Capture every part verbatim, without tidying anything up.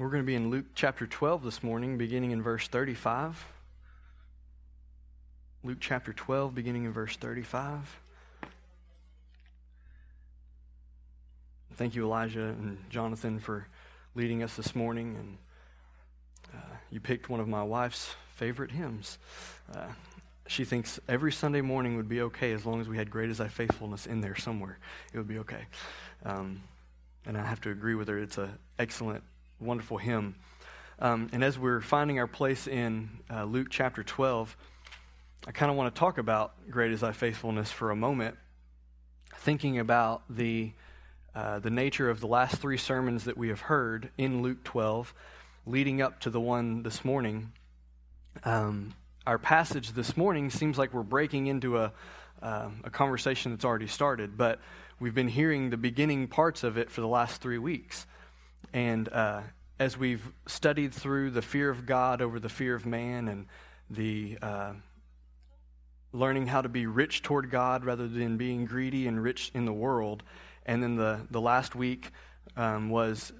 We're going to be in Luke chapter twelve this morning, beginning in verse thirty-five. Luke chapter twelve, beginning in verse thirty-five. Thank you, Elijah and Jonathan, for leading us this morning. And uh, you picked one of my wife's favorite hymns. Uh, she thinks every Sunday morning would be okay as long as we had Great Is Thy Faithfulness in there somewhere. It would be okay. Um, and I have to agree with her. It's an excellent, wonderful hymn. Um, and as we're finding our place in uh, Luke chapter twelve, I kind of want to talk about Great Is Thy Faithfulness for a moment, thinking about the uh, the nature of the last three sermons that we have heard in Luke twelve, leading up to the one this morning. Um, our passage this morning seems like we're breaking into a uh, a conversation that's already started, but we've been hearing the beginning parts of it for the last three weeks. And uh, as we've studied through the fear of God over the fear of man and the... Uh, learning how to be rich toward God rather than being greedy and rich in the world. And then the, the last week um, was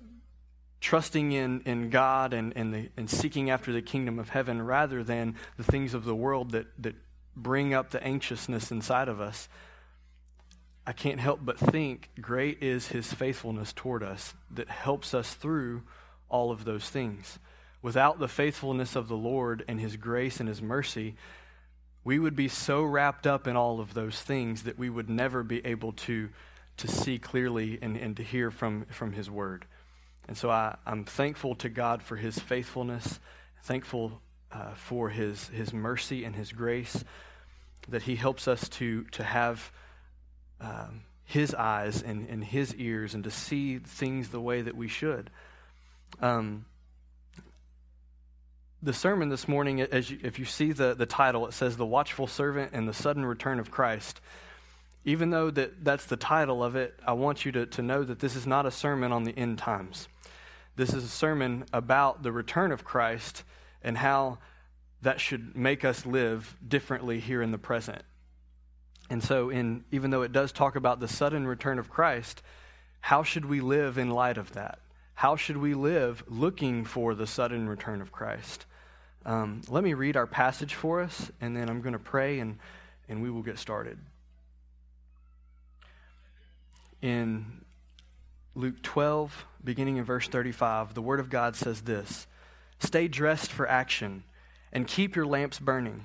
trusting in, in God and and, the, and seeking after the kingdom of heaven rather than the things of the world that, that bring up the anxiousness inside of us. I can't help but think great is his faithfulness toward us that helps us through all of those things. Without the faithfulness of the Lord and his grace and his mercy, we would be so wrapped up in all of those things that we would never be able to to see clearly and, and to hear from, from his word. And so I, I'm thankful to God for his faithfulness, thankful uh, for his his mercy and his grace, that he helps us to, to have um, his eyes and, and his ears and to see things the way that we should. Um The sermon this morning, as you, if you see the, the title, it says, The Watchful Servant and the Sudden Return of Christ. Even though that, that's the title of it, I want you to, to know that this is not a sermon on the end times. This is a sermon about the return of Christ and how that should make us live differently here in the present. And so in even though it does talk about the sudden return of Christ, how should we live in light of that? How should we live looking for the sudden return of Christ? Um, let me read our passage for us, and then I'm going to pray, and, and we will get started. In Luke twelve, beginning in verse thirty-five, the Word of God says this, Stay dressed for action, and keep your lamps burning,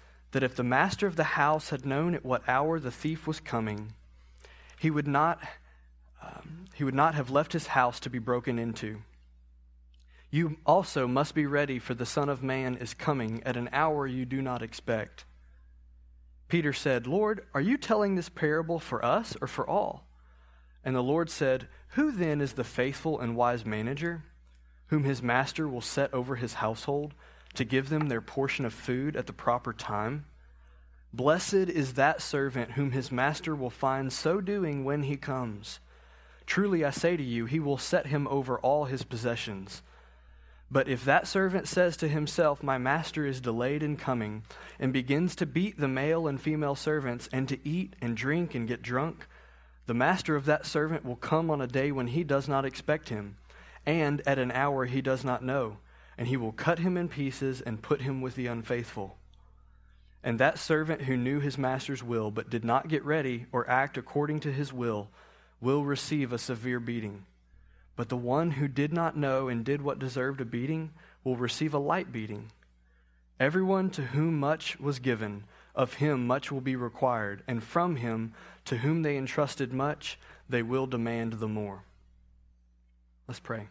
that if the master of the house had known at what hour the thief was coming, he would not um, he would not have left his house to be broken into. You also must be ready, for the Son of Man is coming at an hour you do not expect. Peter said, Lord, are you telling this parable for us or for all? And the Lord said, Who then is the faithful and wise manager, whom his master will set over his household to give them their portion of food at the proper time? Blessed is that servant whom his master will find so doing when he comes. Truly I say to you, he will set him over all his possessions. But if that servant says to himself, My master is delayed in coming, and begins to beat the male and female servants, and to eat and drink and get drunk, the master of that servant will come on a day when he does not expect him, and at an hour he does not know, and he will cut him in pieces and put him with the unfaithful. And that servant who knew his master's will, but did not get ready or act according to his will, will receive a severe beating. But the one who did not know and did what deserved a beating will receive a light beating. Everyone to whom much was given, of him much will be required, and from him to whom they entrusted much, they will demand the more. Let's pray.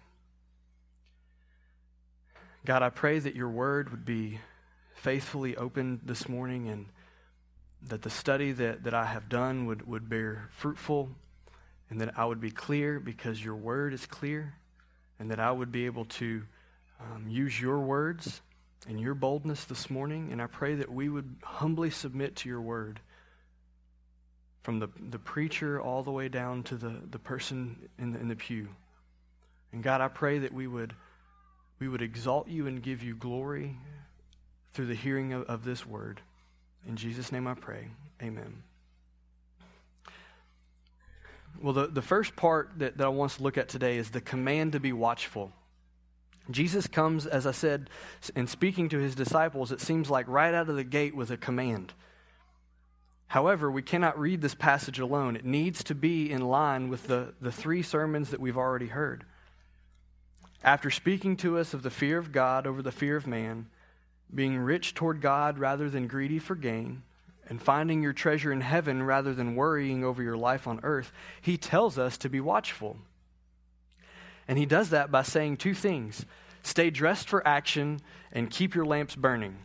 God, I pray that your word would be faithfully opened this morning and that the study that, that I have done would, would bear fruitful fruit. And that I would be clear because your word is clear, and that I would be able to um, use your words and your boldness this morning, and I pray that we would humbly submit to your word, from the, the preacher all the way down to the, the person in the, in the pew. And God, I pray that we would we would exalt you and give you glory through the hearing of, of this word. In Jesus' name I pray, amen. Well, the, the first part that, that I want us to look at today is the command to be watchful. Jesus comes, as I said, in speaking to his disciples, it seems like right out of the gate with a command. However, we cannot read this passage alone. It needs to be in line with the, the three sermons that we've already heard. After speaking to us of the fear of God over the fear of man, being rich toward God rather than greedy for gain, and finding your treasure in heaven rather than worrying over your life on earth, he tells us to be watchful. And he does that by saying two things: stay dressed for action and keep your lamps burning.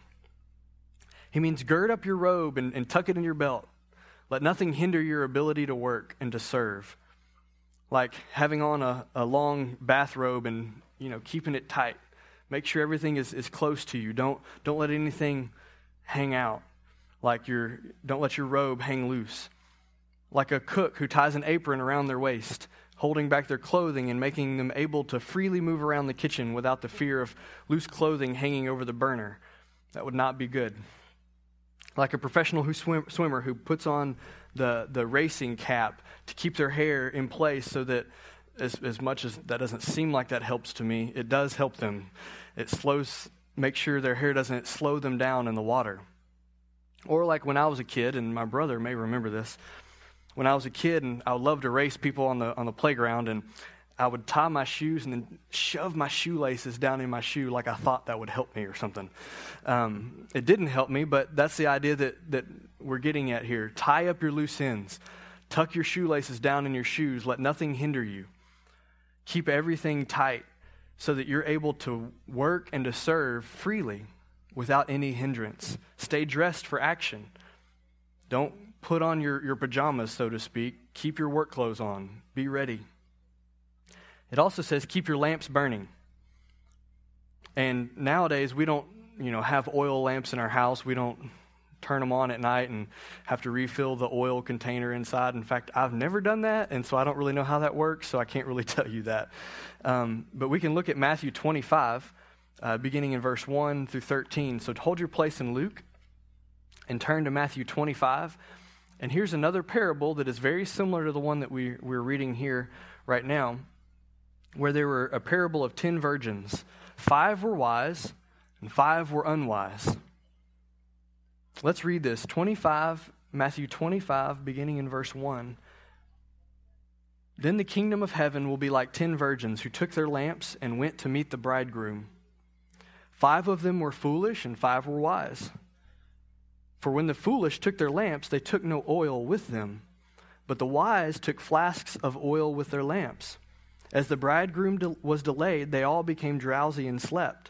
He means gird up your robe and, and tuck it in your belt. Let nothing hinder your ability to work and to serve. Like having on a, a long bathrobe and, you know, keeping it tight. Make sure everything is, is close to you. Don't don't let anything hang out. Like your don't let your robe hang loose. Like a cook who ties an apron around their waist, holding back their clothing and making them able to freely move around the kitchen without the fear of loose clothing hanging over the burner. That would not be good. Like a professional who swim, swimmer who puts on the, the racing cap to keep their hair in place so that, as, as much as that doesn't seem like that helps to me, it does help them. It slows, makes sure their hair doesn't slow them down in the water. Or like when I was a kid, and my brother may remember this, when I was a kid and I loved to race people on the on the playground, and I would tie my shoes and then shove my shoelaces down in my shoe like I thought that would help me or something. Um, it didn't help me, but that's the idea that, that we're getting at here. Tie up your loose ends. Tuck your shoelaces down in your shoes. Let nothing hinder you. Keep everything tight so that you're able to work and to serve freely without any hindrance. Stay dressed for action. Don't put on your, your pajamas, so to speak. Keep your work clothes on. Be ready. It also says keep your lamps burning. And nowadays we don't, you know, have oil lamps in our house. We don't turn them on at night and have to refill the oil container inside. In fact, I've never done that, and so I don't really know how that works, so I can't really tell you that. Um, but we can look at Matthew twenty-five, uh, beginning in verse one through thirteen. So hold your place in Luke and turn to Matthew twenty-five. And here's another parable that is very similar to the one that we, we're reading here right now, where there were a parable of ten virgins. Five were wise, and five were unwise. Let's read this. twenty-five, Matthew twenty-five, beginning in verse one. Then the kingdom of heaven will be like ten virgins who took their lamps and went to meet the bridegroom. Five of them were foolish, and five were wise. For when the foolish took their lamps, they took no oil with them, but the wise took flasks of oil with their lamps. As the bridegroom de- was delayed, they all became drowsy and slept.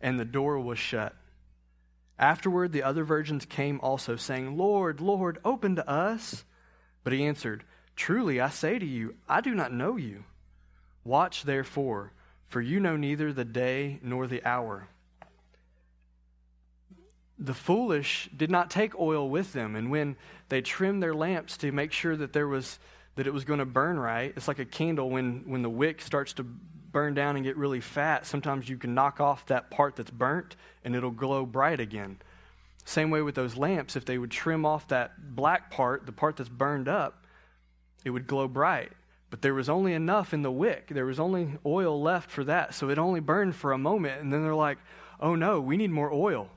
and the door was shut. Afterward, the other virgins came also, saying, "Lord, Lord, open to us." But he answered, "Truly I say to you, I do not know you. Watch therefore, for you know neither the day nor the hour." The foolish did not take oil with them, and when they trimmed their lamps to make sure that there was that it was going to burn right, it's like a candle when, when the wick starts to burn down and get really fat, sometimes you can knock off that part that's burnt and it'll glow bright again. Same way with those lamps, if they would trim off that black part, the part that's burned up, it would glow bright. But there was only enough in the wick. There was only oil left for that, so it only burned for a moment, and then they're like, "Oh no, we need more oil."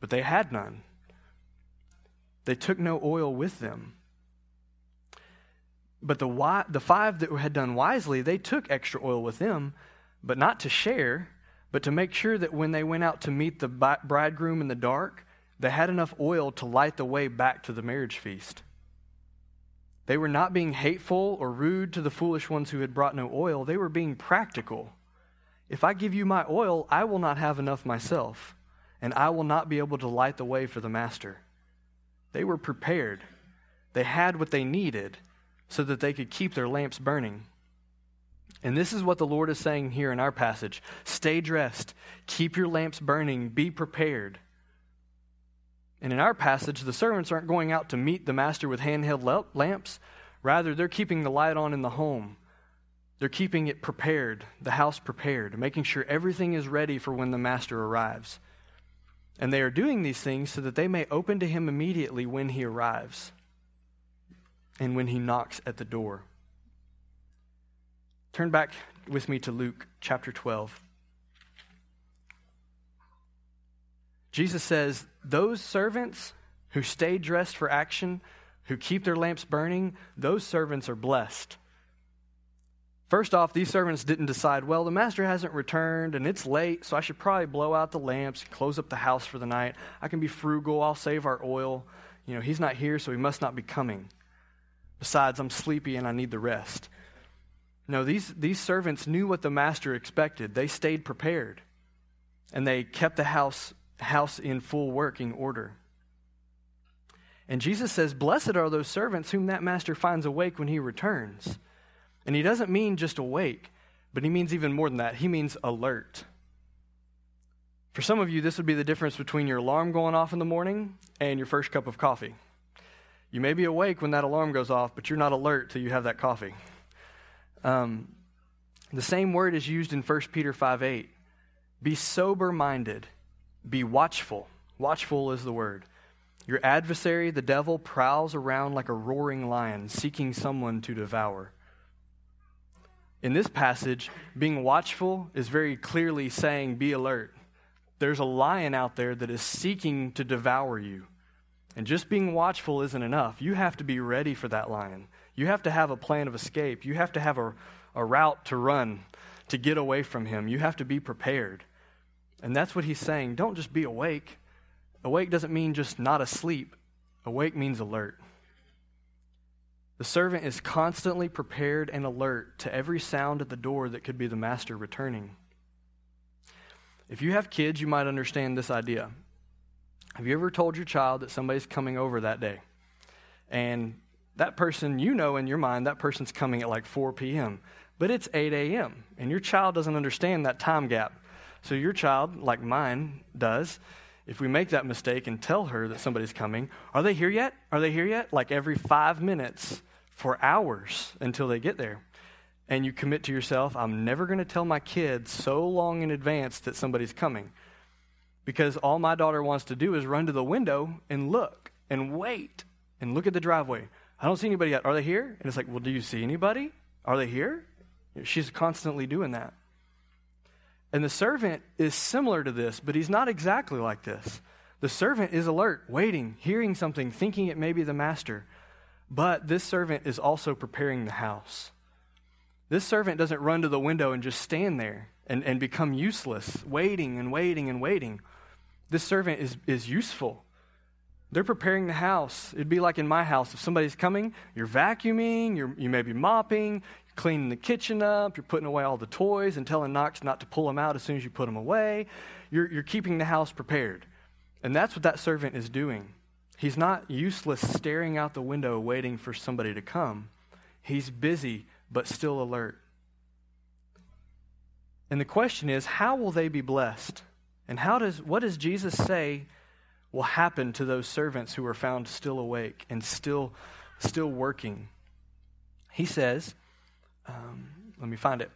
But they had none. They took no oil with them. But the wi- the five that had done wisely, they took extra oil with them, but not to share, but to make sure that when they went out to meet the bridegroom in the dark, they had enough oil to light the way back to the marriage feast. They were not being hateful or rude to the foolish ones who had brought no oil. They were being practical. If I give you my oil, I will not have enough myself, and I will not be able to light the way for the master. They were prepared. They had what they needed so that they could keep their lamps burning. And this is what the Lord is saying here in our passage. Stay dressed. Keep your lamps burning. Be prepared. And in our passage, the servants aren't going out to meet the master with handheld lamps. Rather, they're keeping the light on in the home. They're keeping it prepared, the house prepared, making sure everything is ready for when the master arrives. And they are doing these things so that they may open to him immediately when he arrives and when he knocks at the door. Turn back with me to Luke chapter twelve. Jesus says, those servants who stay dressed for action, who keep their lamps burning, those servants are blessed. First off, these servants didn't decide, well, the master hasn't returned and it's late, so I should probably blow out the lamps, close up the house for the night. I can be frugal, I'll save our oil. You know, he's not here, so he must not be coming. Besides, I'm sleepy and I need the rest. No, these, these servants knew what the master expected. They stayed prepared, and they kept the house house in full working order. And Jesus says, blessed are those servants whom that master finds awake when he returns. And he doesn't mean just awake, but he means even more than that. He means alert. For some of you, this would be the difference between your alarm going off in the morning and your first cup of coffee. You may be awake when that alarm goes off, but you're not alert till you have that coffee. Um, the same word is used in First Peter five eight. Be sober-minded. Be watchful. Watchful is the word. Your adversary, the devil, prowls around like a roaring lion, seeking someone to devour. In this passage, being watchful is very clearly saying, be alert. There's a lion out there that is seeking to devour you. And just being watchful isn't enough. You have to be ready for that lion. You have to have a plan of escape. You have to have a, a route to run, to get away from him. You have to be prepared. And that's what he's saying. Don't just be awake. Awake doesn't mean just not asleep. Awake means alert. The servant is constantly prepared and alert to every sound at the door that could be the master returning. If you have kids, you might understand this idea. Have you ever told your child that somebody's coming over that day? And that person, you know in your mind, that person's coming at like four p.m., but it's eight a.m., and your child doesn't understand that time gap. So your child, like mine, does. If we make that mistake and tell her that somebody's coming, are they here yet? Are they here yet? Like every five minutes for hours until they get there. And you commit to yourself, I'm never going to tell my kids so long in advance that somebody's coming. Because all my daughter wants to do is run to the window and look and wait and look at the driveway. I don't see anybody yet. Are they here? And it's like, well, do you see anybody? Are they here? She's constantly doing that. And the servant is similar to this, but he's not exactly like this. The servant is alert, waiting, hearing something, thinking it may be the master. But this servant is also preparing the house. This servant doesn't run to the window and just stand there and, and become useless, waiting and waiting and waiting. This servant is, is useful. They're preparing the house. It'd be like in my house. If somebody's coming, you're vacuuming, you're, you may be mopping, cleaning the kitchen up, you're putting away all the toys and telling Knox not to pull them out as soon as you put them away. You're, you're keeping the house prepared. And that's what that servant is doing. He's not useless staring out the window waiting for somebody to come. He's busy but still alert. And the question is, how will they be blessed? And how does what does Jesus say will happen to those servants who are found still awake and still, still working? He says, Um, let me find it.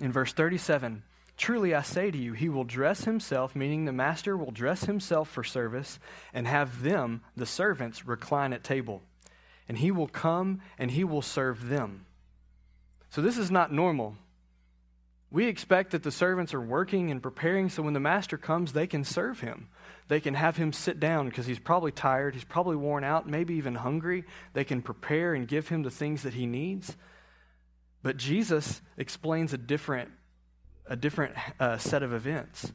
In verse thirty-seven, truly I say to you, he will dress himself, meaning the master will dress himself for service and have them, the servants, recline at table. And he will come and he will serve them. So this is not normal. We expect that the servants are working and preparing so when the master comes, they can serve him. They can have him sit down because he's probably tired, he's probably worn out, maybe even hungry. They can prepare and give him the things that he needs. But Jesus explains a different a different uh, set of events.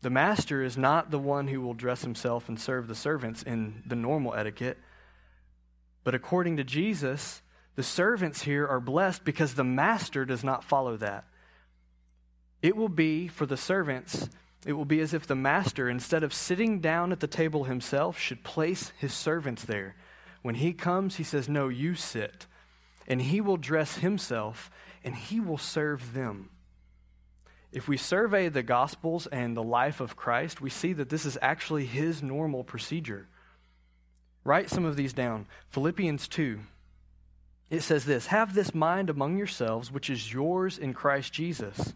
The master is not the one who will dress himself and serve the servants in the normal etiquette. But according to Jesus, the servants here are blessed because the master does not follow that. It will be, for the servants, it will be as if the master, instead of sitting down at the table himself, should place his servants there. When he comes, he says, no, you sit. And he will dress himself, and he will serve them. If we survey the Gospels and the life of Christ, we see that this is actually his normal procedure. Write some of these down. Philippians two, it says this, have this mind among yourselves, which is yours in Christ Jesus,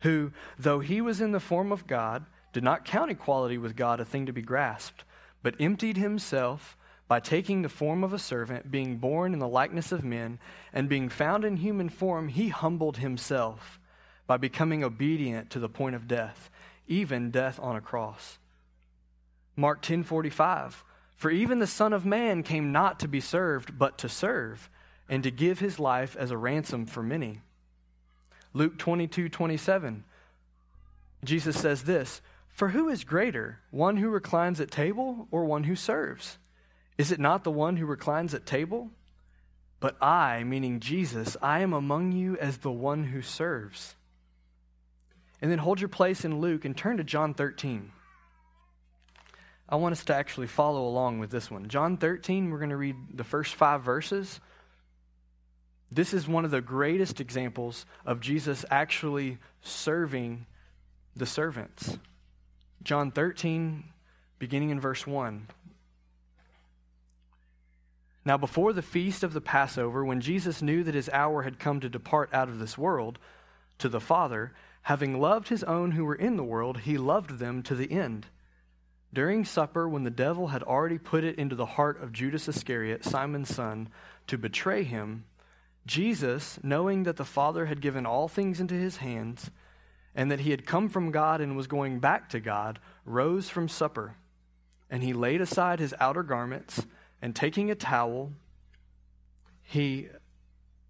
who, though he was in the form of God, did not count equality with God a thing to be grasped, but emptied himself by taking the form of a servant, being born in the likeness of men, and being found in human form, he humbled himself by becoming obedient to the point of death, even death on a cross. Mark ten forty-five, for even the Son of Man came not to be served, but to serve, and to give his life as a ransom for many. Luke twenty-two twenty-seven, Jesus says this, for who is greater, one who reclines at table or one who serves? Is it not the one who reclines at table? But I, meaning Jesus, I am among you as the one who serves. And then hold your place in Luke and turn to John thirteen. I want us to actually follow along with this one. John thirteen, we're going to read the first five verses. This is one of the greatest examples of Jesus actually serving the servants. John thirteen, beginning in verse one. Now before the feast of the Passover, when Jesus knew that his hour had come to depart out of this world to the Father, having loved his own who were in the world, he loved them to the end. During supper, when the devil had already put it into the heart of Judas Iscariot, Simon's son, to betray him, Jesus, knowing that the Father had given all things into his hands, and that he had come from God and was going back to God, rose from supper. And he laid aside his outer garments, and taking a towel, he,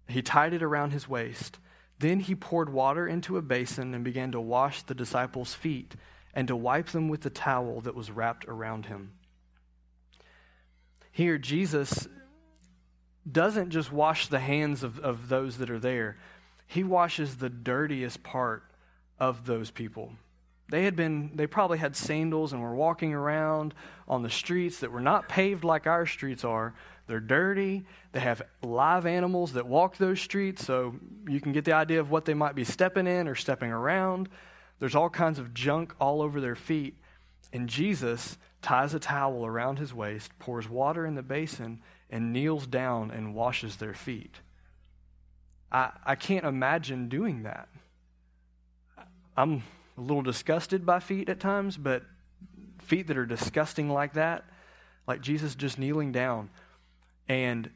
he tied it around his waist. Then he poured water into a basin and began to wash the disciples' feet and to wipe them with the towel that was wrapped around him. Here, Jesus doesn't just wash the hands of, of those that are there. He washes the dirtiest part of those people. They had been, they probably had sandals and were walking around on the streets that were not paved like our streets are. They're dirty. They have live animals that walk those streets, so you can get the idea of what they might be stepping in or stepping around. There's all kinds of junk all over their feet. And Jesus ties a towel around his waist, pours water in the basin, and kneels down and washes their feet. I, I can't imagine doing that. I'm a little disgusted by feet at times, but feet that are disgusting like that, like Jesus just kneeling down. And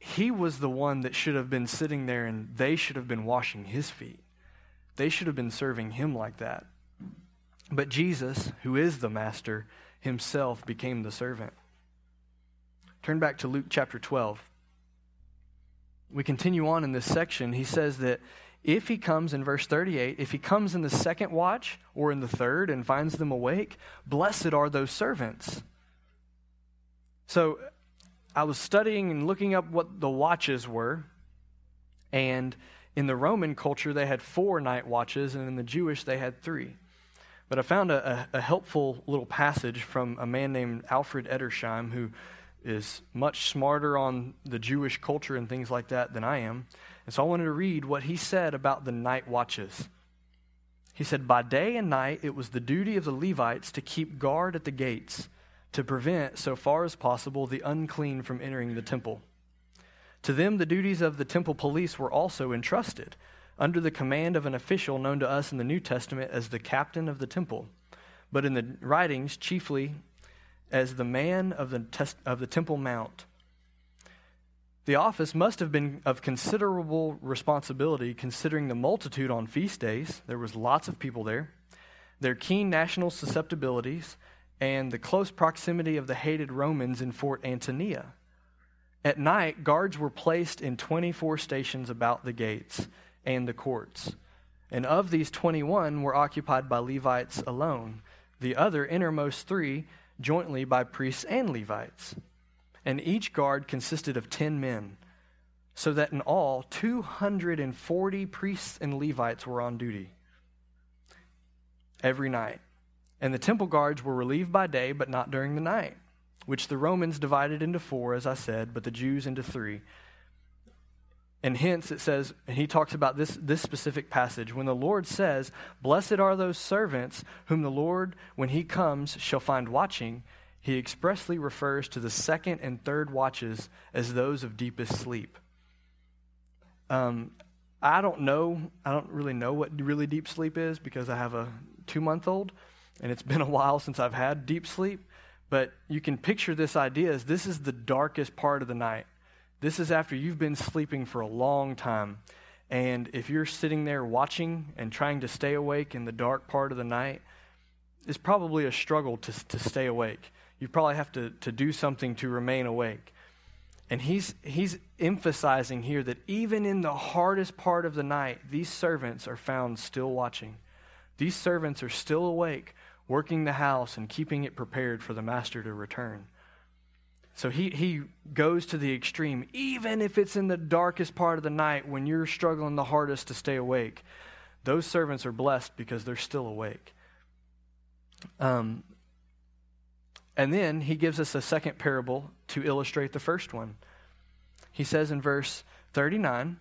he was the one that should have been sitting there, and they should have been washing his feet. They should have been serving him like that. But Jesus, who is the master, himself became the servant. Turn back to Luke chapter twelve. We continue on in this section. He says that if he comes, in verse thirty-eight, if he comes in the second watch or in the third and finds them awake, blessed are those servants. So I was studying and looking up what the watches were, and in the Roman culture, they had four night watches, and in the Jewish, they had three. But I found a, a helpful little passage from a man named Alfred Edersheim, who is much smarter on the Jewish culture and things like that than I am. And so I wanted to read what he said about the night watches. He said, by day and night, it was the duty of the Levites to keep guard at the gates, to prevent, so far as possible, the unclean from entering the temple. To them, the duties of the temple police were also entrusted, under the command of an official known to us in the New Testament as the captain of the temple, but in the writings chiefly as the man of the test, of the Temple Mount. The office must have been of considerable responsibility, considering the multitude on feast days. There was lots of people there, their keen national susceptibilities, and the close proximity of the hated Romans in Fort Antonia. At night, guards were placed in twenty-four stations about the gates and the courts, And of these twenty-one were occupied by Levites alone, the other innermost three jointly by priests and Levites. And each guard consisted of ten men, so that in all two hundred forty priests and Levites were on duty every night. And the temple guards were relieved by day, but not during the night, which the Romans divided into four, as I said, but the Jews into three. And hence it says, and he talks about this, this specific passage, when the Lord says, "Blessed are those servants whom the Lord, when he comes, shall find watching," he expressly refers to the second and third watches as those of deepest sleep. Um, I don't know, I don't really know what really deep sleep is because I have a two-month-old, and it's been a while since I've had deep sleep, but you can picture this idea as this is the darkest part of the night. This is after you've been sleeping for a long time. And if you're sitting there watching and trying to stay awake in the dark part of the night, it's probably a struggle to, to stay awake. You probably have to, to do something to remain awake. And he's, he's emphasizing here that even in the hardest part of the night, these servants are found still watching. These servants are still awake, working the house and keeping it prepared for the master to return. So he, he goes to the extreme, even if it's in the darkest part of the night when you're struggling the hardest to stay awake, those servants are blessed because they're still awake. Um, and then he gives us a second parable to illustrate the first one. He says in verse thirty-nine,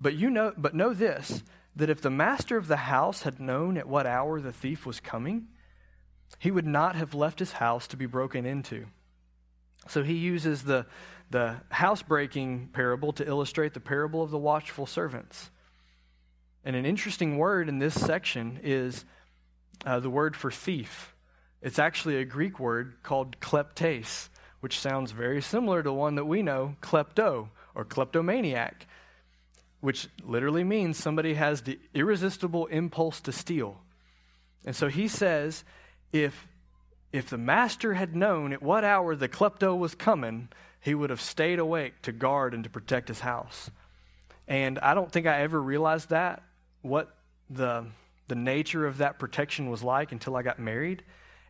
"But you know, but know this, that if the master of the house had known at what hour the thief was coming, he would not have left his house to be broken into." So he uses the, the housebreaking parable to illustrate the parable of the watchful servants. And an interesting word in this section is uh, the word for thief. It's actually a Greek word called kleptes, which sounds very similar to one that we know, klepto, or kleptomaniac, which literally means somebody has the irresistible impulse to steal. And so he says, if... If the master had known at what hour the klepto was coming, he would have stayed awake to guard and to protect his house. And I don't think I ever realized that, what the the nature of that protection was like until I got married.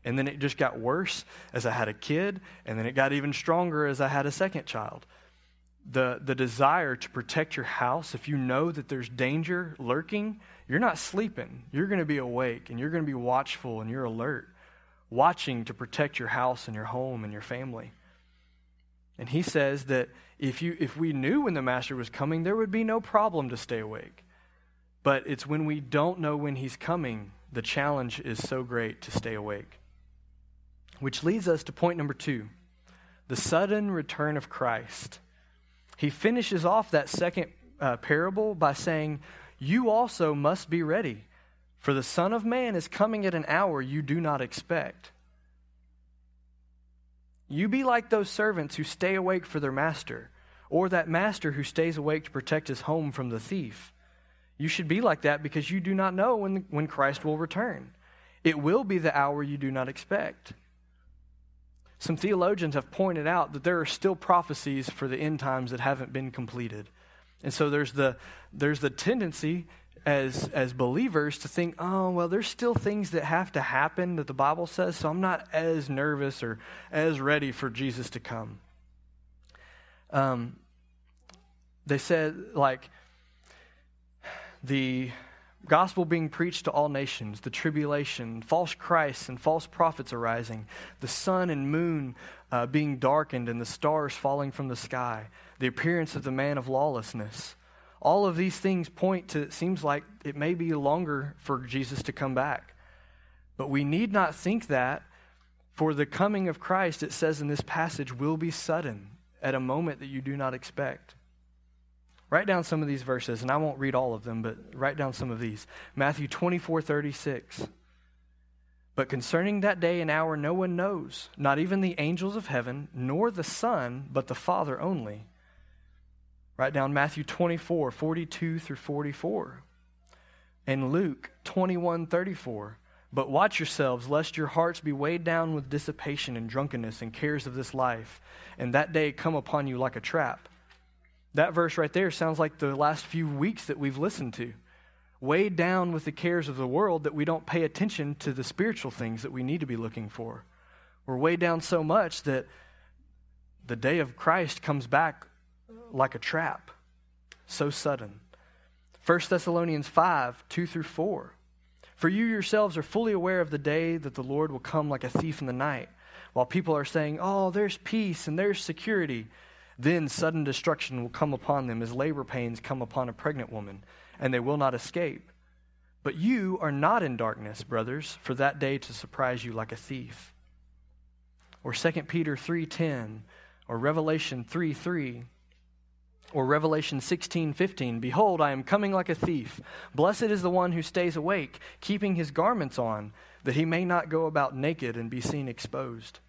And then it just got worse as I had a kid, and then it got even stronger as I had a second child. The, the desire to protect your house, if you know that there's danger lurking, you're not sleeping. You're going to be awake, and you're going to be watchful, and you're alert, watching to protect your house and your home and your family. And he says that if you if we knew when the master was coming, there would be no problem to stay awake. But it's when we don't know when he's coming, the challenge is so great to stay awake. Which leads us to point number two, the sudden return of Christ. He finishes off that second uh, parable by saying, "You also must be ready, for the Son of Man is coming at an hour you do not expect." You be like those servants who stay awake for their master, or that master who stays awake to protect his home from the thief. You should be like that because you do not know when, when Christ will return. It will be the hour you do not expect. Some theologians have pointed out that there are still prophecies for the end times that haven't been completed. And so there's the, there's the tendency as as believers to think, oh, well, there's still things that have to happen that the Bible says, so I'm not as nervous or as ready for Jesus to come. Um, they said, like, the gospel being preached to all nations, the tribulation, false Christs and false prophets arising, the sun and moon uh, being darkened and the stars falling from the sky, the appearance of the man of lawlessness. All of these things point to, it seems like it may be longer for Jesus to come back. But we need not think that, for the coming of Christ, it says in this passage, will be sudden at a moment that you do not expect. Write down some of these verses, and I won't read all of them, but write down some of these. Matthew twenty-four thirty-six. "But concerning that day and hour no one knows, not even the angels of heaven, nor the Son, but the Father only." Write down Matthew twenty-four, forty-two through forty-four. And Luke twenty-one, thirty-four. "But watch yourselves, lest your hearts be weighed down with dissipation and drunkenness and cares of this life, and that day come upon you like a trap." That verse right there sounds like the last few weeks that we've listened to. weighed down with the cares of the world that we don't pay attention to the spiritual things that we need to be looking for. We're weighed down so much that the day of Christ comes back like a trap, so sudden. First Thessalonians five, two through four. For you yourselves are fully aware of the day that the Lord will come like a thief in the night, while people are saying, oh, there's peace and there's security. Then sudden destruction will come upon them as labor pains come upon a pregnant woman, and they will not escape. But you are not in darkness, brothers, for that day to surprise you like a thief. Or Second Peter three ten, or Revelation three three, or Revelation sixteen fifteen, behold, I am coming like a thief. Blessed is the one who stays awake, keeping his garments on, that he may not go about naked and be seen exposed.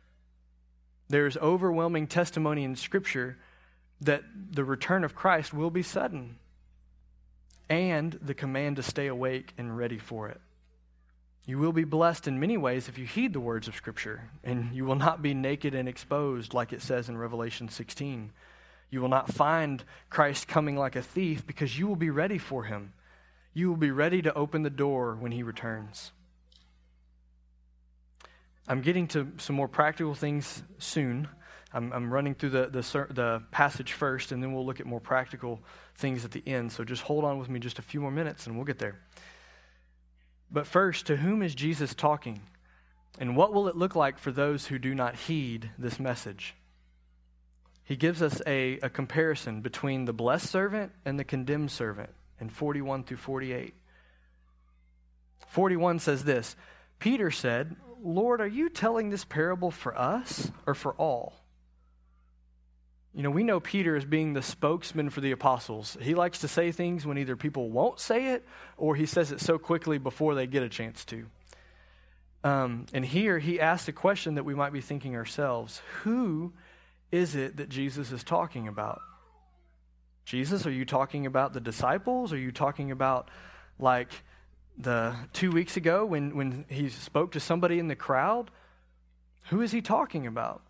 There is overwhelming testimony in Scripture that the return of Christ will be sudden, and the command to stay awake and ready for it. You will be blessed in many ways if you heed the words of Scripture, and you will not be naked and exposed like it says in Revelation sixteen. You will not find Christ coming like a thief because you will be ready for him. You will be ready to open the door when he returns. I'm getting to some more practical things soon. I'm, I'm running through the, the, the passage first, and then we'll look at more practical things at the end. So just hold on with me just a few more minutes, and we'll get there. But first, to whom is Jesus talking? And what will it look like for those who do not heed this message? He gives us a, a comparison between the blessed servant and the condemned servant in forty-one through forty-eight. forty-one says this, Peter said, Lord, are you telling this parable for us or for all? You know, we know Peter as being the spokesman for the apostles. He likes to say things when either people won't say it or he says it so quickly before they get a chance to. Um, and here he asks a question that we might be thinking ourselves. Who is it that Jesus is talking about? Jesus, are you talking about the disciples? Are you talking about like... The two weeks ago when, when he spoke to somebody in the crowd, who is he talking about?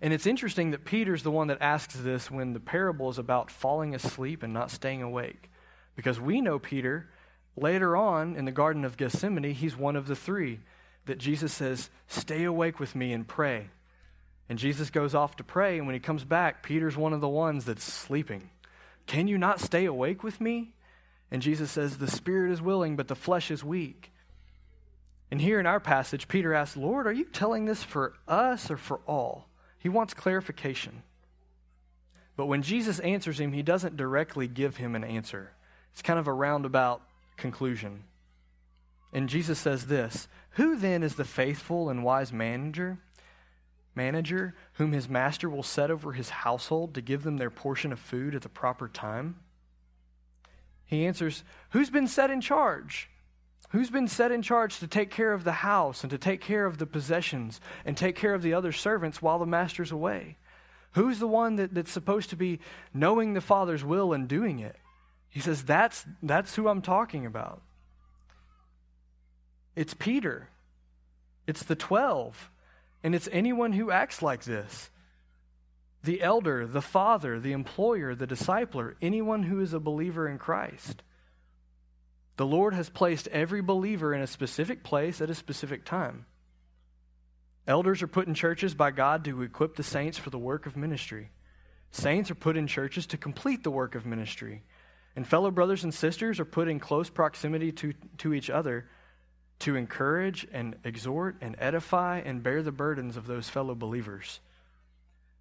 And it's interesting that Peter's the one that asks this when the parable is about falling asleep and not staying awake. Because we know Peter, later on in the Garden of Gethsemane, he's one of the three that Jesus says, stay awake with me and pray. And Jesus goes off to pray, and when he comes back, Peter's one of the ones that's sleeping. Can you not stay awake with me? And Jesus says, the spirit is willing, but the flesh is weak. And here in our passage, Peter asks, Lord, are you telling this for us or for all? He wants clarification. But when Jesus answers him, he doesn't directly give him an answer. It's kind of a roundabout conclusion. And Jesus says this, who then is the faithful and wise manager, manager whom his master will set over his household to give them their portion of food at the proper time? He answers, who's been set in charge? Who's been set in charge to take care of the house and to take care of the possessions and take care of the other servants while the master's away? Who's the one that, that's supposed to be knowing the Father's will and doing it? He says, that's, that's who I'm talking about. It's Peter. It's the twelve. And it's anyone who acts like this. The elder, the father, the employer, the discipler, anyone who is a believer in Christ. The Lord has placed every believer in a specific place at a specific time. Elders are put in churches by God to equip the saints for the work of ministry. Saints are put in churches to complete the work of ministry. And fellow brothers and sisters are put in close proximity to, to each other to encourage and exhort and edify and bear the burdens of those fellow believers.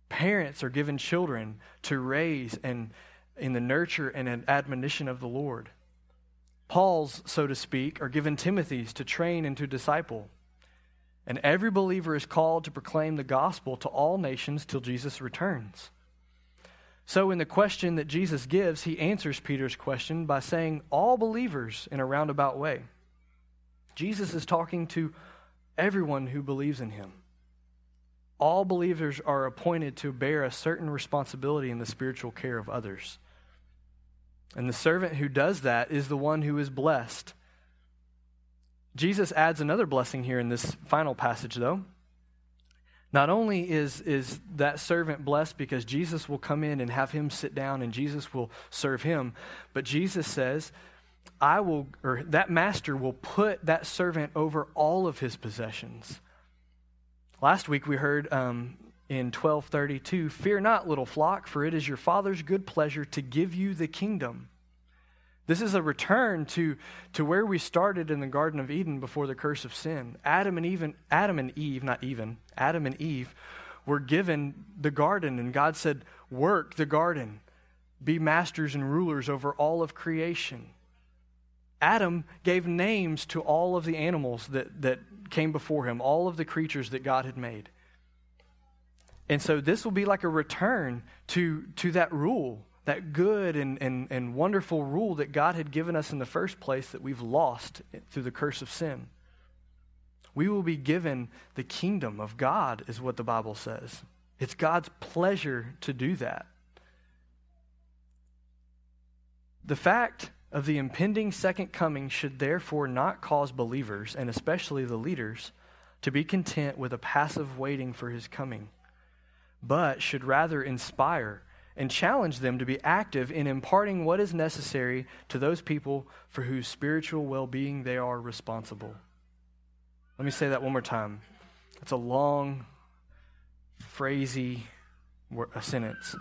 Parents are given children to raise and in the nurture and admonition of the Lord. Paul's, so to speak, are given Timothy's to train and to disciple. And every believer is called to proclaim the gospel to all nations till Jesus returns. So in the question that Jesus gives, he answers Peter's question by saying all believers in a roundabout way. Jesus is talking to everyone who believes in him. All believers are appointed to bear a certain responsibility in the spiritual care of others. And the servant who does that is the one who is blessed. Jesus adds another blessing here in this final passage, though. Not only is, is that servant blessed because Jesus will come in and have him sit down and Jesus will serve him, but Jesus says I will, or that master will put that servant over all of his possessions. Last week we heard um, in twelve thirty-two, fear not, little flock, for it is your Father's good pleasure to give you the kingdom. This is a return to, to where we started in the Garden of Eden before the curse of sin. Adam and even Adam and Eve, not even, Adam and Eve were given the garden, and God said, work the garden, be masters and rulers over all of creation. Adam gave names to all of the animals that, that came before him, all of the creatures that God had made. And so this will be like a return to, to that rule, that good and, and, and wonderful rule that God had given us in the first place that we've lost through the curse of sin. We will be given the kingdom of God is what the Bible says. It's God's pleasure to do that. The fact of the impending second coming should therefore not cause believers, and especially the leaders, to be content with a passive waiting for his coming, but should rather inspire and challenge them to be active in imparting what is necessary to those people for whose spiritual well-being they are responsible. Let me say that one more time. It's a long, phrasey a sentence.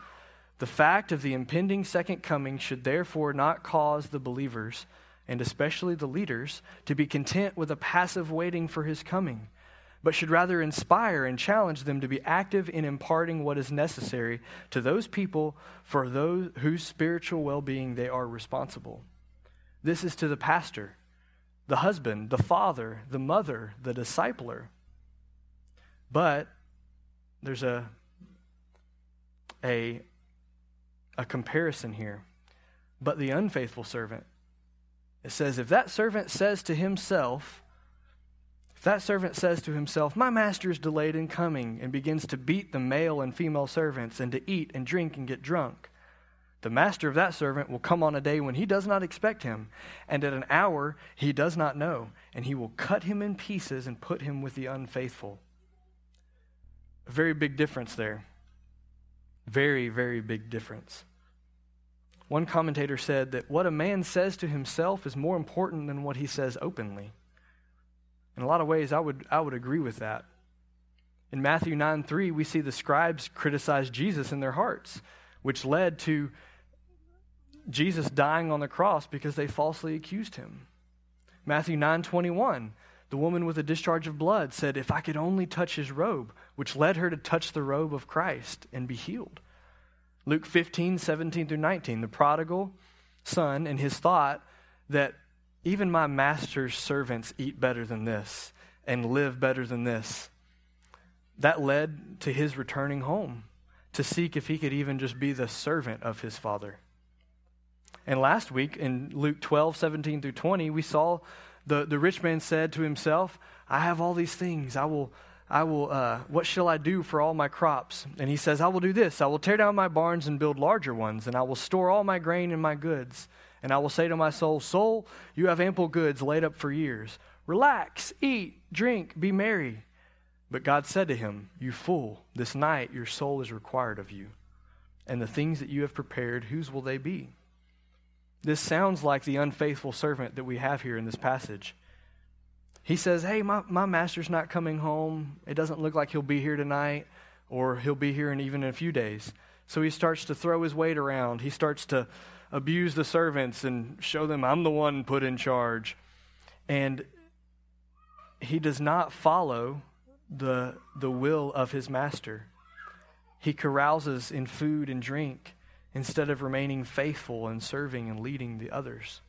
The fact of the impending second coming should therefore not cause the believers, and especially the leaders, to be content with a passive waiting for his coming, but should rather inspire and challenge them to be active in imparting what is necessary to those people for those whose spiritual well-being they are responsible. This is to the pastor, the husband, the father, the mother, the discipler. But there's a a A comparison here. But the unfaithful servant, it says, if that servant says to himself, if that servant says to himself, my master is delayed in coming, and begins to beat the male and female servants, and to eat and drink and get drunk, the master of that servant will come on a day when he does not expect him, and at an hour he does not know, and he will cut him in pieces and put him with the unfaithful. A very big difference there. Very, very big difference. One commentator said that what a man says to himself is more important than what he says openly. In a lot of ways, I would I would agree with that. In Matthew nine three, we see the scribes criticize Jesus in their hearts, which led to Jesus dying on the cross because they falsely accused him. Matthew nine twenty-one, the woman with a discharge of blood said, if I could only touch his robe, which led her to touch the robe of Christ and be healed. Luke fifteen, seventeen through nineteen, the prodigal son and his thought that even my master's servants eat better than this and live better than this. That led to his returning home to seek if he could even just be the servant of his father. And last week in Luke twelve, seventeen through twenty, we saw The the rich man said to himself, I have all these things. I will, I will. Uh, what shall I do for all my crops? And he says, I will do this. I will tear down my barns and build larger ones, and I will store all my grain and my goods. And I will say to my soul, soul, you have ample goods laid up for years. Relax, eat, drink, be merry. But God said to him, you fool, this night your soul is required of you. And the things that you have prepared, whose will they be? This sounds like the unfaithful servant that we have here in this passage. He says, hey, my, my master's not coming home. It doesn't look like he'll be here tonight, or he'll be here in even in a few days. So he starts to throw his weight around. He starts to abuse the servants and show them I'm the one put in charge. And he does not follow the, the will of his master. He carouses in food and drink instead of remaining faithful and serving and leading the others.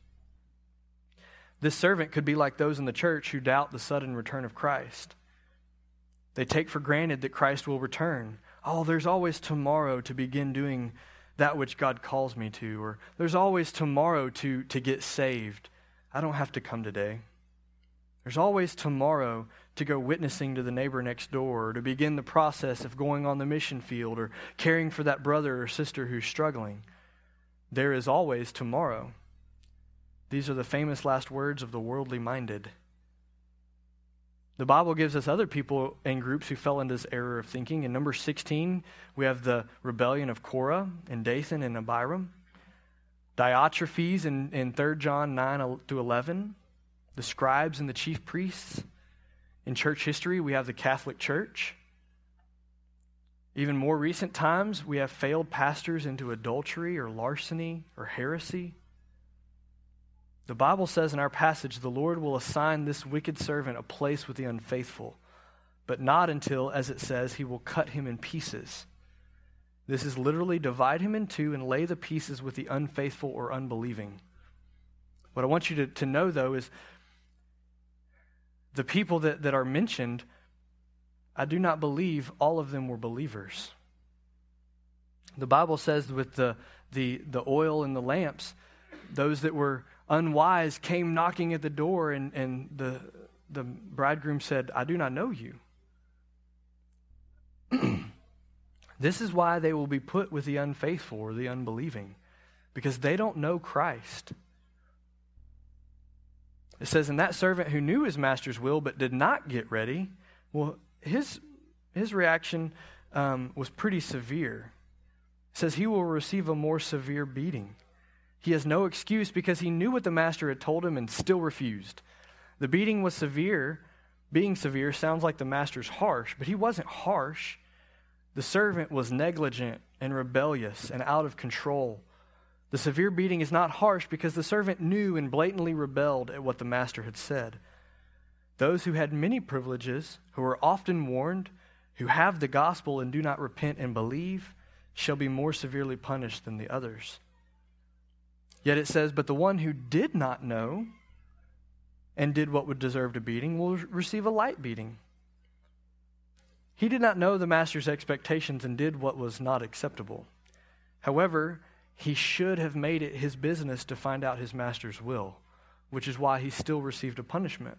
This servant could be like those in the church who doubt the sudden return of Christ. They take for granted that Christ will return. Oh, there's always tomorrow to begin doing that which God calls me to, or there's always tomorrow to, to get saved. I don't have to come today. There's always tomorrow to go witnessing to the neighbor next door, or to begin the process of going on the mission field, or caring for that brother or sister who's struggling. There is always tomorrow. These are the famous last words of the worldly minded. The Bible gives us other people and groups who fell into this error of thinking. In number sixteen, we have the rebellion of Korah and Dathan and Abiram. Diotrephes in, in Third John nine through eleven, the scribes and the chief priests. In church history, we have the Catholic Church. Even more recent times, we have failed pastors into adultery or larceny or heresy. The Bible says in our passage, the Lord will assign this wicked servant a place with the unfaithful, but not until, as it says, he will cut him in pieces. This is literally divide him in two and lay the pieces with the unfaithful or unbelieving. What I want you to, to know, though, is the people that, that are mentioned, I do not believe all of them were believers. The Bible says with the, the, the oil and the lamps, those that were unwise came knocking at the door, and, and the, the bridegroom said, I do not know you. This is why they will be put with the unfaithful or the unbelieving, because they don't know Christ. It says, and that servant who knew his master's will but did not get ready, well, his his reaction um, was pretty severe. It says he will receive a more severe beating. He has no excuse because he knew what the master had told him and still refused. The beating was severe. Being severe sounds like the master's harsh, but he wasn't harsh. The servant was negligent and rebellious and out of control. The severe beating is not harsh because the servant knew and blatantly rebelled at what the master had said. Those who had many privileges, who are often warned, who have the gospel and do not repent and believe, shall be more severely punished than the others. Yet it says, but the one who did not know and did what would deserve a beating will receive a light beating. He did not know the master's expectations and did what was not acceptable. However, he should have made it his business to find out his master's will, which is why he still received a punishment.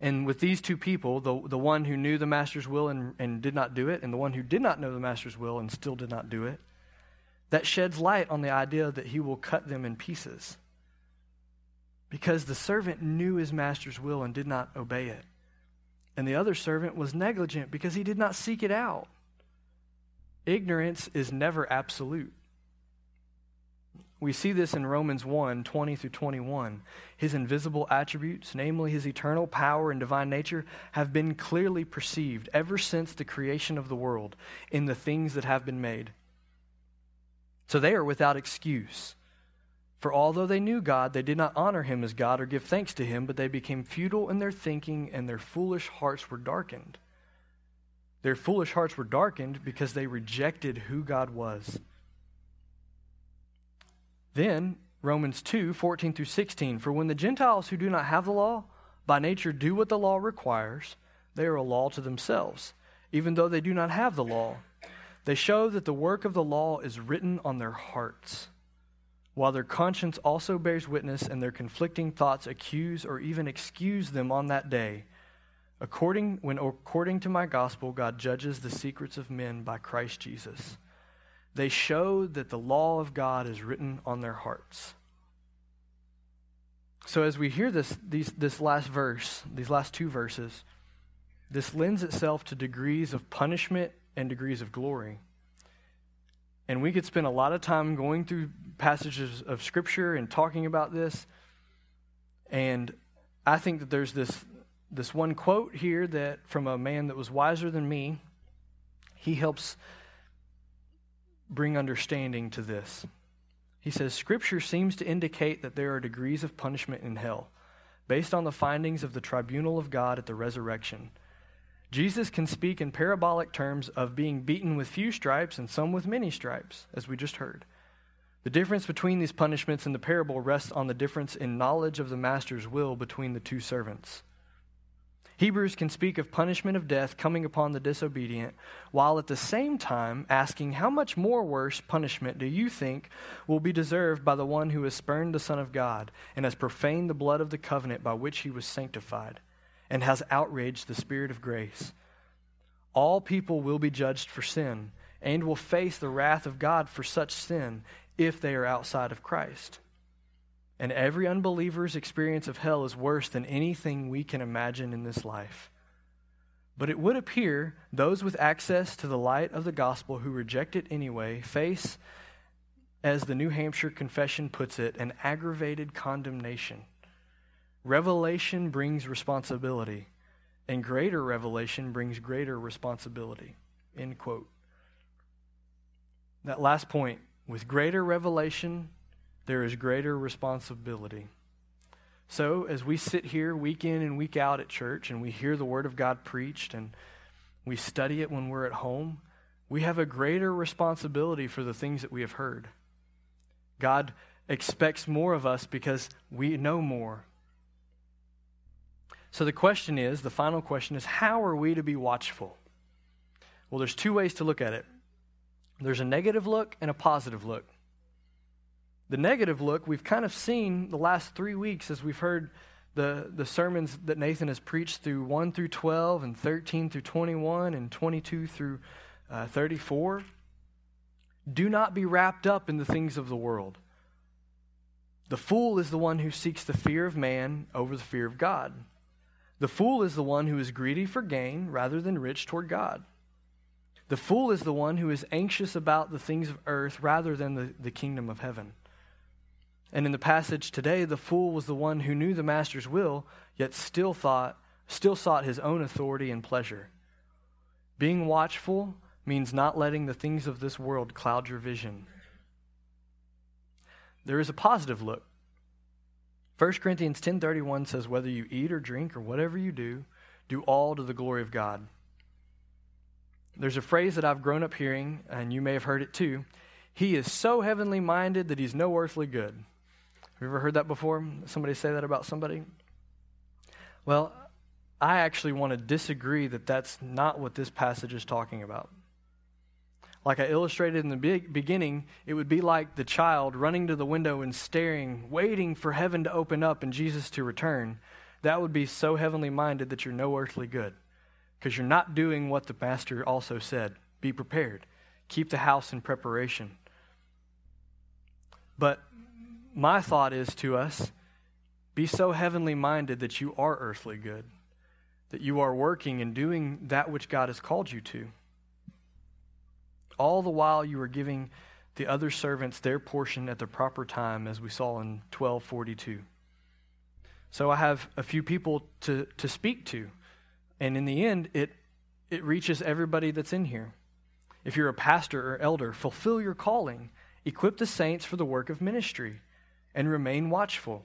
And with these two people, the, the one who knew the master's will and, and did not do it, and the one who did not know the master's will and still did not do it, that sheds light on the idea that he will cut them in pieces. Because the servant knew his master's will and did not obey it. And the other servant was negligent because he did not seek it out. Ignorance is never absolute. We see this in Romans one, twenty through twenty-one. His invisible attributes, namely his eternal power and divine nature, have been clearly perceived ever since the creation of the world in the things that have been made. So they are without excuse. For although they knew God, they did not honor him as God or give thanks to him, but they became futile in their thinking, and their foolish hearts were darkened. Their foolish hearts were darkened because they rejected who God was. Then, Romans two, fourteen through sixteen, for when the Gentiles who do not have the law, by nature do what the law requires, they are a law to themselves, even though they do not have the law. They show that the work of the law is written on their hearts, while their conscience also bears witness, and their conflicting thoughts accuse or even excuse them on that day. According, when according to my gospel, God judges the secrets of men by Christ Jesus. They show that the law of God is written on their hearts. So as we hear this, these, this last verse, these last two verses, this lends itself to degrees of punishment and degrees of glory. And we could spend a lot of time going through passages of Scripture and talking about this. And I think that there's this this one quote here that from a man that was wiser than me. He helps bring understanding to this. He says, Scripture seems to indicate that there are degrees of punishment in hell, based on the findings of the tribunal of God at the resurrection. Jesus can speak in parabolic terms of being beaten with few stripes and some with many stripes, as we just heard. The difference between these punishments in the parable rests on the difference in knowledge of the master's will between the two servants. Hebrews can speak of punishment of death coming upon the disobedient, while at the same time asking, how much more worse punishment do you think will be deserved by the one who has spurned the Son of God and has profaned the blood of the covenant by which he was sanctified, and has outraged the Spirit of grace? All people will be judged for sin and will face the wrath of God for such sin if they are outside of Christ. And every unbeliever's experience of hell is worse than anything we can imagine in this life. But it would appear those with access to the light of the gospel who reject it anyway face as the New Hampshire Confession puts it, an aggravated condemnation. Revelation brings responsibility, and greater revelation brings greater responsibility. End quote. That last point, with greater revelation, there is greater responsibility. So as we sit here week in and week out at church and we hear the Word of God preached and we study it when we're at home, we have a greater responsibility for the things that we have heard. God expects more of us because we know more. So the question is, the final question is, how are we to be watchful? Well, there's two ways to look at it. There's a negative look and a positive look. The negative look we've kind of seen the last three weeks as we've heard the, the sermons that Nathan has preached through one through twelve and thirteen through twenty-one and twenty-two through thirty-four. Do not be wrapped up in the things of the world. The fool is the one who seeks the fear of man over the fear of God. The fool is the one who is greedy for gain rather than rich toward God. The fool is the one who is anxious about the things of earth rather than the, the kingdom of heaven. And in the passage today, the fool was the one who knew the master's will, yet still thought, still sought his own authority and pleasure. Being watchful means not letting the things of this world cloud your vision. There is a positive look. First Corinthians ten thirty-one says, whether you eat or drink or whatever you do, do all to the glory of God. There's a phrase that I've grown up hearing, and you may have heard it too. He is so heavenly minded that he's no earthly good. Have you ever heard that before? Somebody say that about somebody? Well, I actually want to disagree that that's not what this passage is talking about. Like I illustrated in the big beginning, it would be like the child running to the window and staring, waiting for heaven to open up and Jesus to return. That would be so heavenly minded that you're no earthly good, because you're not doing what the master also said. Be prepared. Keep the house in preparation. But my thought is to us, be so heavenly minded that you are earthly good, that you are working and doing that which God has called you to. All the while you are giving the other servants their portion at the proper time, as we saw in twelve forty-two. So I have a few people to, to speak to, and in the end, it, it reaches everybody that's in here. If you're a pastor or elder, fulfill your calling, equip the saints for the work of ministry, and remain watchful.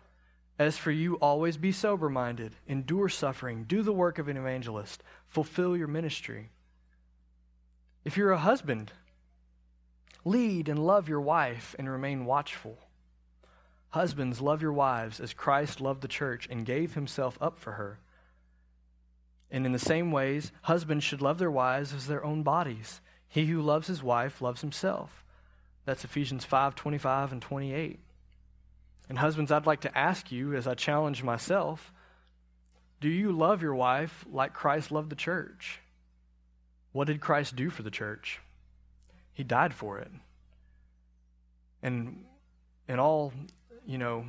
As for you, always be sober-minded, endure suffering, do the work of an evangelist, fulfill your ministry. If you're a husband, lead and love your wife and remain watchful. Husbands, love your wives as Christ loved the church and gave himself up for her. And in the same ways, husbands should love their wives as their own bodies. He who loves his wife loves himself. That's Ephesians five, twenty-five and twenty-eight. And husbands, I'd like to ask you, as I challenge myself, do you love your wife like Christ loved the church? What did Christ do for the church? He died for it. And in all, you know,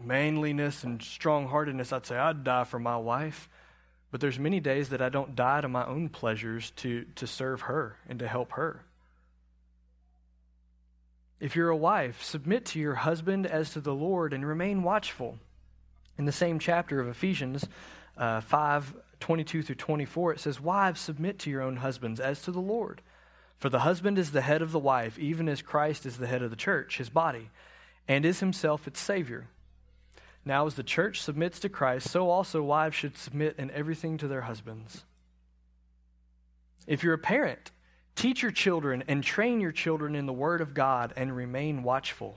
manliness and strong-heartedness, I'd say I'd die for my wife. But there's many days that I don't die to my own pleasures to, to serve her and to help her. If you're a wife, submit to your husband as to the Lord and remain watchful. In the same chapter of Ephesians uh, five, twenty-two through twenty-four, it says, wives, submit to your own husbands as to the Lord. For the husband is the head of the wife, even as Christ is the head of the church, his body, and is himself its Savior. Now as the church submits to Christ, so also wives should submit in everything to their husbands. If you're a parent, teach your children and train your children in the word of God and remain watchful.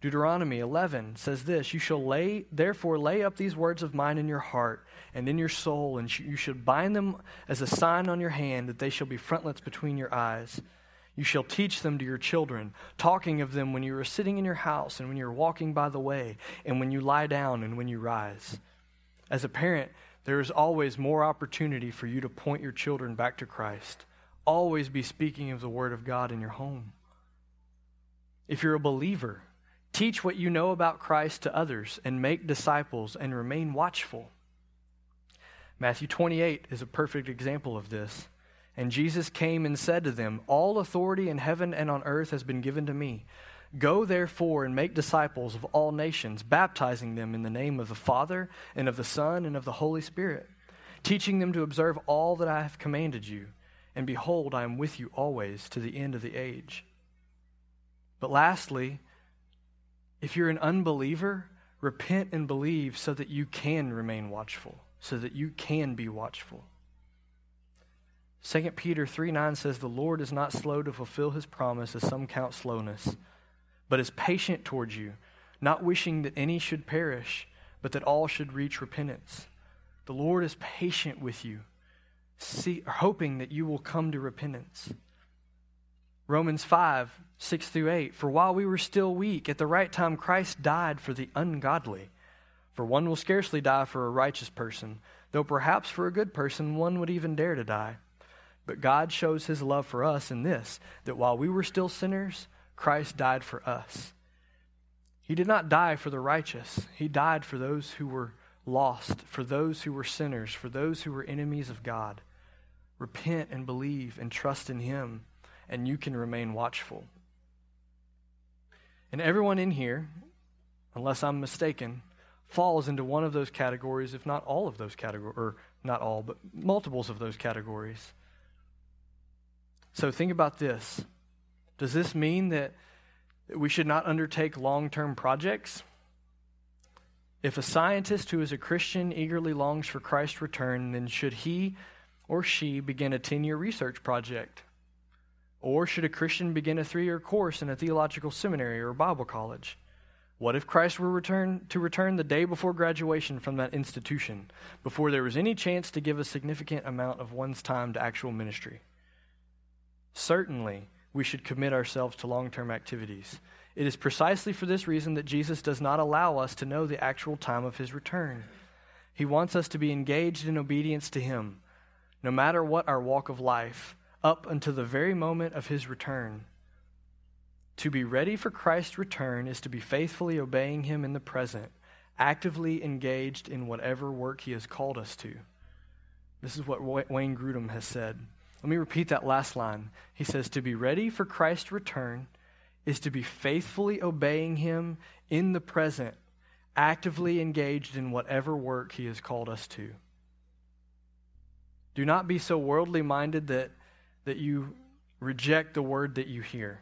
Deuteronomy eleven says this, You shall lay, therefore lay up these words of mine in your heart and in your soul, and you should bind them as a sign on your hand, that they shall be frontlets between your eyes. You shall teach them to your children, talking of them when you are sitting in your house and when you are walking by the way and when you lie down and when you rise. As a parent, there is always more opportunity for you to point your children back to Christ. Always be speaking of the Word of God in your home. If you're a believer, teach what you know about Christ to others and make disciples and remain watchful. Matthew twenty-eight is a perfect example of this. And Jesus came and said to them, "All authority in heaven and on earth has been given to me. Go therefore and make disciples of all nations, baptizing them in the name of the Father and of the Son and of the Holy Spirit, teaching them to observe all that I have commanded you. And behold, I am with you always to the end of the age." But lastly, if you're an unbeliever, repent and believe so that you can remain watchful, so that you can be watchful. Second Peter three nine says, "The Lord is not slow to fulfill his promise, as some count slowness, but is patient towards you, not wishing that any should perish, but that all should reach repentance." The Lord is patient with you, see, hoping that you will come to repentance. Romans five six through eight, "For while we were still weak, at the right time Christ died for the ungodly. For one will scarcely die for a righteous person, though perhaps for a good person one would even dare to die. But God shows his love for us in this, that while we were still sinners, Christ died for us." He did not die for the righteous. He died for those who were lost, for those who were sinners, for those who were enemies of God. Repent and believe and trust in him, and you can remain watchful. And everyone in here, unless I'm mistaken, falls into one of those categories, if not all of those categories, or not all, but multiples of those categories. So think about this. Does this mean that we should not undertake long-term projects? If a scientist who is a Christian eagerly longs for Christ's return, then should he or she begin a ten-year research project? Or should a Christian begin a three-year course in a theological seminary or Bible college? What if Christ were return, to return the day before graduation from that institution, before there was any chance to give a significant amount of one's time to actual ministry? Certainly, we should commit ourselves to long-term activities. It is precisely for this reason that Jesus does not allow us to know the actual time of his return. He wants us to be engaged in obedience to him, no matter what our walk of life, up until the very moment of his return. To be ready for Christ's return is to be faithfully obeying him in the present, actively engaged in whatever work he has called us to. This is what Wayne Grudem has said. Let me repeat that last line. He says, to be ready for Christ's return is to be faithfully obeying him in the present, actively engaged in whatever work he has called us to. Do not be so worldly minded that, that you reject the word that you hear.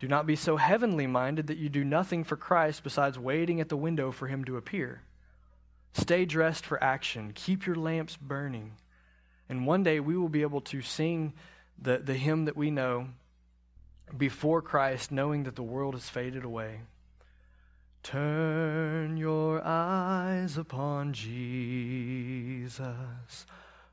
Do not be so heavenly minded that you do nothing for Christ besides waiting at the window for him to appear. Stay dressed for action. Keep your lamps burning. And one day we will be able to sing the, the hymn that we know, "Before Christ," knowing that the world has faded away. Turn your eyes upon Jesus.